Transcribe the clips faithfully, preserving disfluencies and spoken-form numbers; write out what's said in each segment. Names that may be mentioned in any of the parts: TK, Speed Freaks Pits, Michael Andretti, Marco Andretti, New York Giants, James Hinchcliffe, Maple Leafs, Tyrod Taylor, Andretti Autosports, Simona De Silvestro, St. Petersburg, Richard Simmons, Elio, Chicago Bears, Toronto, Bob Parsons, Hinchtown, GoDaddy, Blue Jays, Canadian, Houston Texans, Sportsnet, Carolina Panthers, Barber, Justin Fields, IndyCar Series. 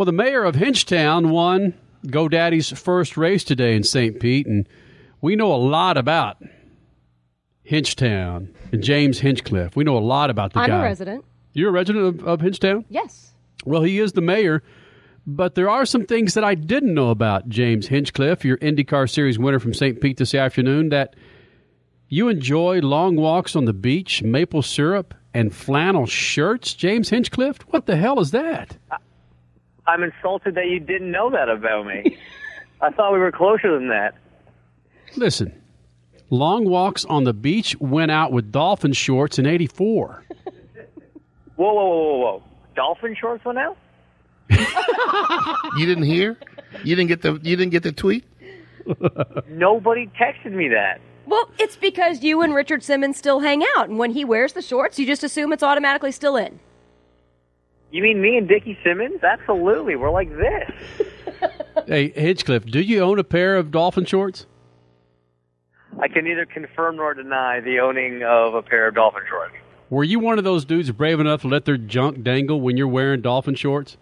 Well, the mayor of Hinchtown won GoDaddy's first race today in Saint Pete, and we know a lot about Hinchtown and James Hinchcliffe. We know a lot about the I'm guy. I'm a resident. You're a resident of, of Hinchtown? Yes. Well, he is the mayor, but there are some things that I didn't know about James Hinchcliffe, your IndyCar Series winner from Saint Pete this afternoon, that you enjoy long walks on the beach, maple syrup, and flannel shirts. James Hinchcliffe, what the hell is that? I'm insulted that you didn't know that about me. I thought we were closer than that. Listen, long walks on the beach went out with dolphin shorts in eighty-four. Whoa, whoa, whoa, whoa. Dolphin shorts went out? You didn't hear? You didn't get the you didn't get the tweet? Nobody texted me that. Well, it's because you and Richard Simmons still hang out, and when he wears the shorts, you just assume it's automatically still in. You mean me and Dickie Simmons? Absolutely. We're like this. Hey, Hinchcliffe, do you own a pair of dolphin shorts? I can neither confirm nor deny the owning of a pair of dolphin shorts. Were you one of those dudes brave enough to let their junk dangle when you're wearing dolphin shorts?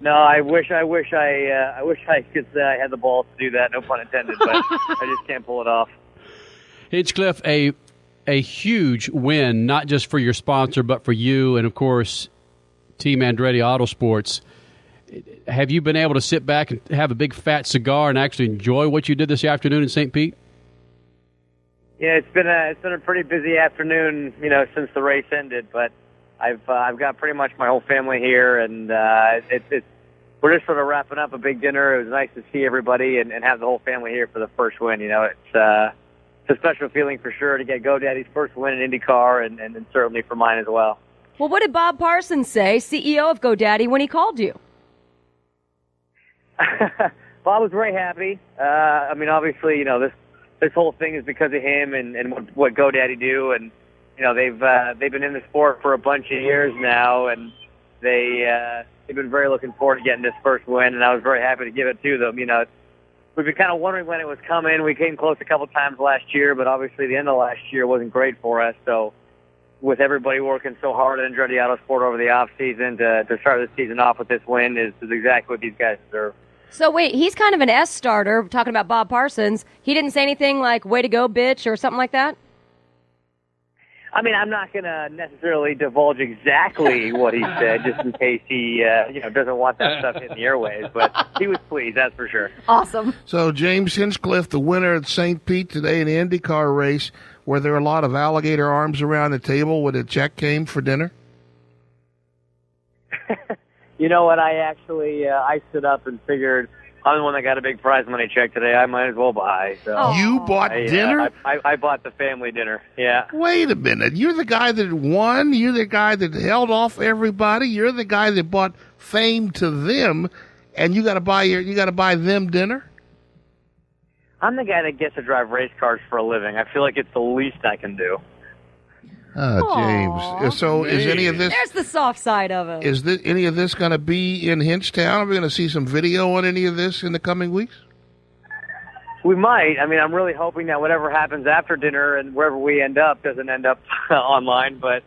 No, I wish, I wish, I, uh, I wish I could say I had the balls to do that. No pun intended, but I just can't pull it off. Hinchcliffe, a a huge win, not just for your sponsor, but for you and of course Team Andretti Autosports. Have you been able to sit back and have a big fat cigar and actually enjoy what you did this afternoon in Saint Pete? Yeah, it's been a it's been a pretty busy afternoon, you know, since the race ended. But I've uh, I've got pretty much my whole family here, and uh, it's it, we're just sort of wrapping up a big dinner. It was nice to see everybody and, and have the whole family here for the first win. You know, it's uh, it's a special feeling for sure to get GoDaddy's first win in IndyCar, and, and, and certainly for mine as well. Well, what did Bob Parsons say, C E O of GoDaddy, when he called you? Bob was very happy. Uh, I mean, obviously, you know this. This whole thing is because of him and, and what, what GoDaddy do, and you know they've uh, they've been in the sport for a bunch of years now, and they uh, they've been very looking forward to getting this first win, and I was very happy to give it to them. You know, we've been kind of wondering when it was coming. We came close a couple times last year, but obviously the end of last year wasn't great for us. So with everybody working so hard at Andretti Autosport over the off season to to start the season off with this win is, is exactly what these guys deserve. So, wait, he's kind of an S-starter, talking about Bob Parsons. He didn't say anything like, way to go, bitch, or something like that? I mean, I'm not going to necessarily divulge exactly what he said, just in case he uh, you know, doesn't want that stuff in the airways. But he was pleased, that's for sure. Awesome. So, James Hinchcliffe, the winner at Saint Pete today in the IndyCar race, were there a lot of alligator arms around the table when the check came for dinner? You know what, I actually, uh, I stood up and figured, I'm the one that got a big prize money check today, I might as well buy. So oh. You bought I, dinner? Uh, I, I, I bought the family dinner, yeah. Wait a minute, you're the guy that won, you're the guy that held off everybody, you're the guy that bought fame to them, and you gotta buy your, you gotta buy them dinner? I'm the guy that gets to drive race cars for a living. I feel like it's the least I can do. Oh, James. Aww. So is any of this... There's the soft side of it. Is this, any of this going to be in Hinchtown? Are we going to see some video on any of this in the coming weeks? We might. I mean, I'm really hoping that whatever happens after dinner and wherever we end up doesn't end up online. But,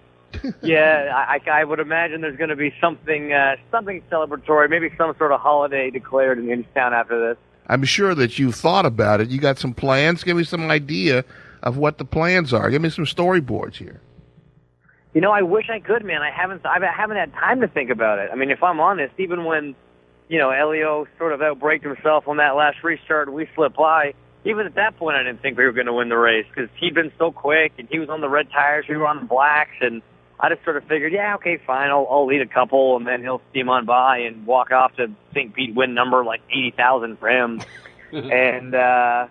yeah, I, I would imagine there's going to be something uh, something celebratory, maybe some sort of holiday declared in Hinchtown after this. I'm sure that you've thought about it. You got some plans? Give me some idea of what the plans are. Give me some storyboards here. You know, I wish I could, man. I haven't I haven't had time to think about it. I mean, if I'm honest, even when, you know, Elio sort of outbraked himself on that last restart and we slipped by, even at that point I didn't think we were going to win the race because he'd been so quick and he was on the red tires, we were on the blacks, and I just sort of figured, yeah, okay, fine, I'll, I'll lead a couple and then he'll steam on by and walk off to Saint Pete win number like eighty thousand for him. and, uh...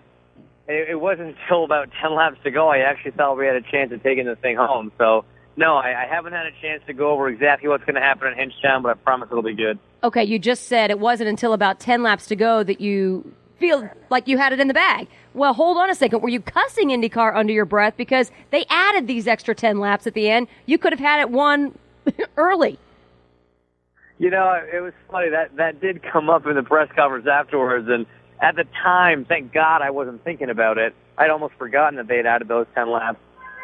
It, it wasn't until about ten laps to go I actually thought we had a chance of taking this thing home, so... No, I, I haven't had a chance to go over exactly what's going to happen in Hinchtown, but I promise it'll be good. Okay, you just said it wasn't until about ten laps to go that you feel like you had it in the bag. Well, hold on a second. Were you cussing IndyCar under your breath because they added these extra ten laps at the end? You could have had it won early. You know, it was funny. That, that did come up in the press conference afterwards, and at the time, thank God I wasn't thinking about it. I'd almost forgotten that they'd added those ten laps.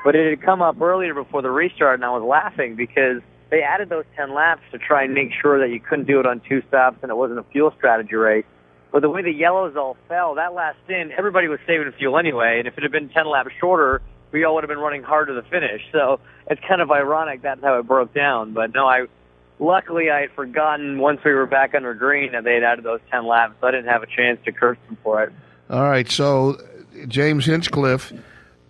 But it had come up earlier before the restart, and I was laughing because they added those ten laps to try and make sure that you couldn't do it on two stops and it wasn't a fuel strategy race. But the way the yellows all fell, that last in, everybody was saving fuel anyway, and if it had been ten laps shorter, we all would have been running hard to the finish. So it's kind of ironic that's how it broke down. But no, I luckily I had forgotten once we were back under green that they had added those ten laps, so I didn't have a chance to curse them for it. All right, so James Hinchcliffe,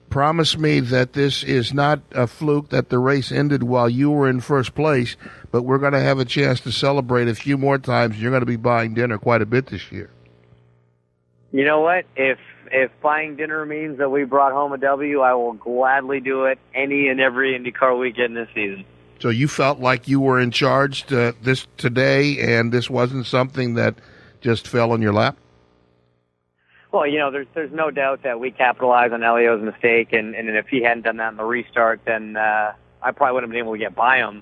promise me that this is not a fluke that the race ended while you were in first place, but we're going to have a chance to celebrate a few more times. You're going to be buying dinner quite a bit this year. You know what? If if buying dinner means that we brought home a W, I will gladly do it any and every IndyCar weekend this season. So you felt like you were in charge to this today, and this wasn't something that just fell on your lap? Well, you know, there's there's no doubt that we capitalized on Elio's mistake, and, and if he hadn't done that in the restart, then uh, I probably wouldn't have been able to get by him.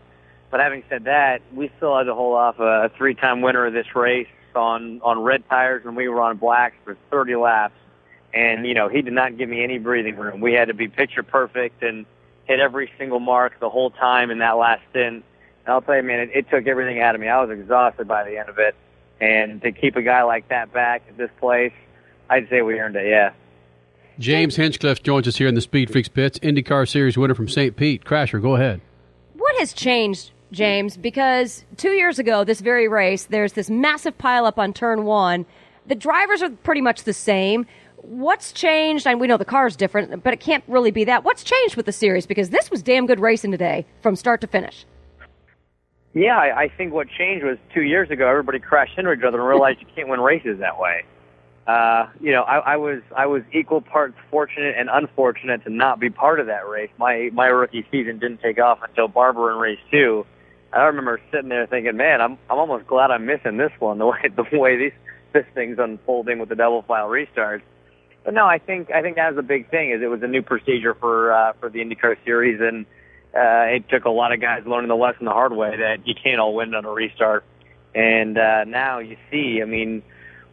But having said that, we still had to hold off a three-time winner of this race on, on red tires when we were on blacks for thirty laps. And, you know, he did not give me any breathing room. We had to be picture perfect and hit every single mark the whole time in that last stint. And I'll tell you, man, it, it took everything out of me. I was exhausted by the end of it. And to keep a guy like that back at this place, I'd say we earned it, yeah. James Hinchcliffe joins us here in the Speed Freaks Pits, IndyCar Series winner from Saint Pete. Crasher, go ahead. What has changed, James? Because two years ago, this very race, there's this massive pileup on turn one. The drivers are pretty much the same. What's changed? And we know the car's different, but it can't really be that. What's changed with the series? Because this was damn good racing today from start to finish. Yeah, I, I think what changed was two years ago, everybody crashed into each other and realized you can't win races that way. Uh, you know, I, I was I was equal parts fortunate and unfortunate to not be part of that race. My my rookie season didn't take off until Barber in race two. I remember sitting there thinking, man, I'm I'm almost glad I'm missing this one. The way the way these this thing's unfolding with the double file restarts. But no, I think I think that was a big thing. Is it was a new procedure for uh, for the IndyCar Series, and uh, it took a lot of guys learning the lesson the hard way that you can't all win on a restart. And uh, now you see, I mean.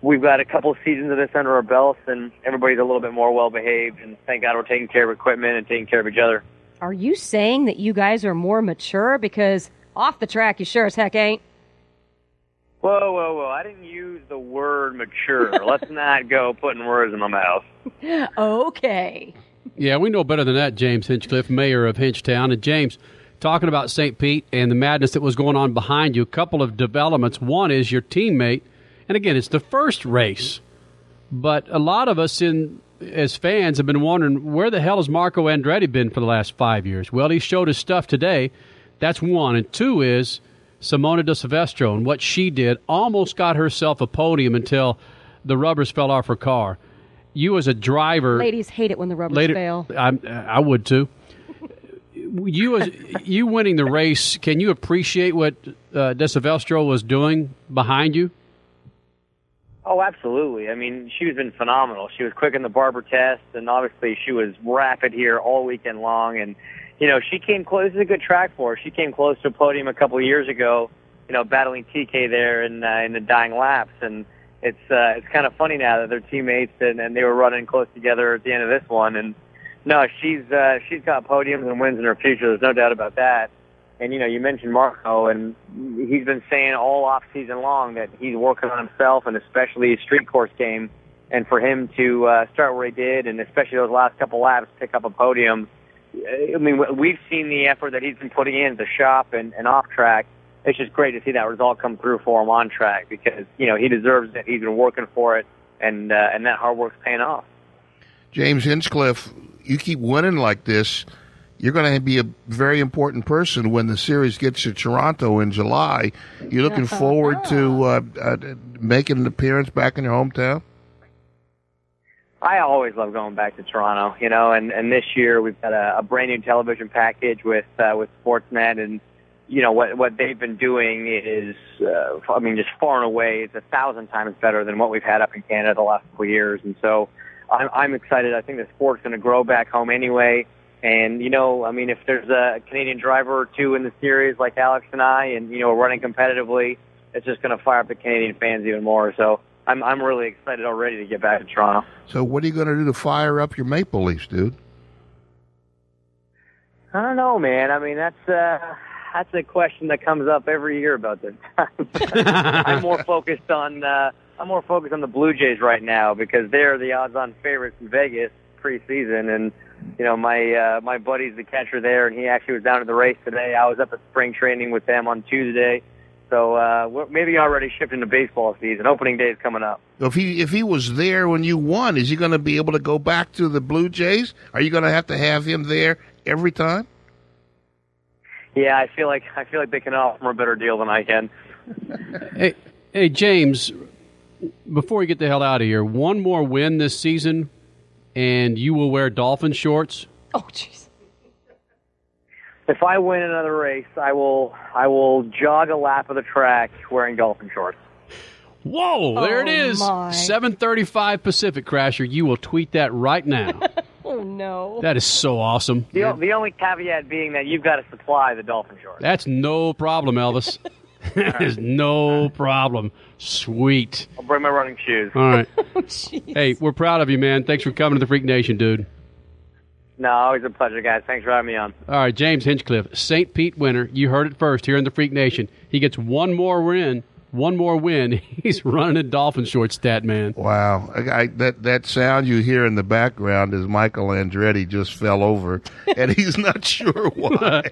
We've got a couple of seasons of this under our belts, and everybody's a little bit more well-behaved, and thank God we're taking care of equipment and taking care of each other. Are you saying that you guys are more mature? Because off the track, you sure as heck ain't. Whoa, whoa, whoa. I didn't use the word mature. Let's not go putting words in my mouth. Okay. Yeah, we know better than that, James Hinchcliffe, mayor of Hinchtown. And James, talking about Saint Pete and the madness that was going on behind you, a couple of developments. One is your teammate. And again, it's the first race, but a lot of us in as fans have been wondering, where the hell has Marco Andretti been for the last five years? Well, he showed his stuff today. That's one. And two is Simona De Silvestro and what she did. Almost got herself a podium until the rubbers fell off her car. You as a driver... Ladies hate it when the rubbers later, fail. I, I would too. You as you winning the race, can you appreciate what uh, De Silvestro was doing behind you? Oh, absolutely. I mean, she's been phenomenal. She was quick in the Barber test, and obviously she was rapid here all weekend long. And, you know, she came close. This is a good track for her. She came close to a podium a couple of years ago, you know, battling T K there in, uh, in the dying laps. And it's uh, it's kind of funny now that they're teammates, and, and they were running close together at the end of this one. And, no, she's uh, she's got podiums and wins in her future. There's no doubt about that. And, you know, you mentioned Marco, and he's been saying all off-season long that he's working on himself and especially his street course game. And for him to uh, start where he did, and especially those last couple laps, pick up a podium, I mean, we've seen the effort that he's been putting in at the shop and, and off track. It's just great to see that result come through for him on track because, you know, he deserves it. He's been working for it, and, uh, and that hard work's paying off. James Hinchcliffe, you keep winning like this. You're going to be a very important person when the series gets to Toronto in July. You're looking forward to uh, uh, making an appearance back in your hometown? I always love going back to Toronto, you know, and, and this year we've got a, a brand-new television package with uh, with Sportsnet, and, you know, what, what they've been doing is, uh, I mean, just far and away, it's a thousand times better than what we've had up in Canada the last couple of years, and so I'm, I'm excited. I think the sport's going to grow back home anyway. And, you know, I mean, if there's a Canadian driver or two in the series like Alex and I and, you know, running competitively, it's just going to fire up the Canadian fans even more. So I'm I'm really excited already to get back to Toronto. So what are you going to do to fire up your Maple Leafs, dude? I don't know, man. I mean, that's uh, that's a question that comes up every year about this time. I'm more focused on uh, I'm more focused on the Blue Jays right now because they're the odds-on favorites in Vegas preseason, and you know my uh, my buddy's the catcher there, and he actually was down at the race today. I was up at spring training with them on Tuesday. So uh, we're maybe already shifting to baseball season. Opening day is coming up. If he if he was there when you won, is he going to be able to go back to the Blue Jays? Are you going to have to have him there every time? Yeah, I feel like I feel like they can offer a better deal than I can. hey, hey, James, before you get the hell out of here, one more win this season, and you will wear dolphin shorts. Oh, jeez. If I win another race, I will I will jog a lap of the track wearing dolphin shorts. Whoa, there oh it is. My. seven thirty-five Pacific, Crasher. You will tweet that right now. Oh, no. That is so awesome. The, o- the only caveat being that you've got to supply the dolphin shorts. That's no problem, Elvis. That is no problem. Sweet. I'll bring my running shoes. All right. Oh, hey, we're proud of you, man. Thanks for coming to the Freak Nation, dude. No, always a pleasure, guys. Thanks for having me on. All right, James Hinchcliffe, Saint Pete winner. You heard it first here in the Freak Nation. He gets one more win. One more win. He's running a dolphin short stat, man. Wow. I, I, that, that sound you hear in the background is Michael Andretti just fell over, and he's not sure why.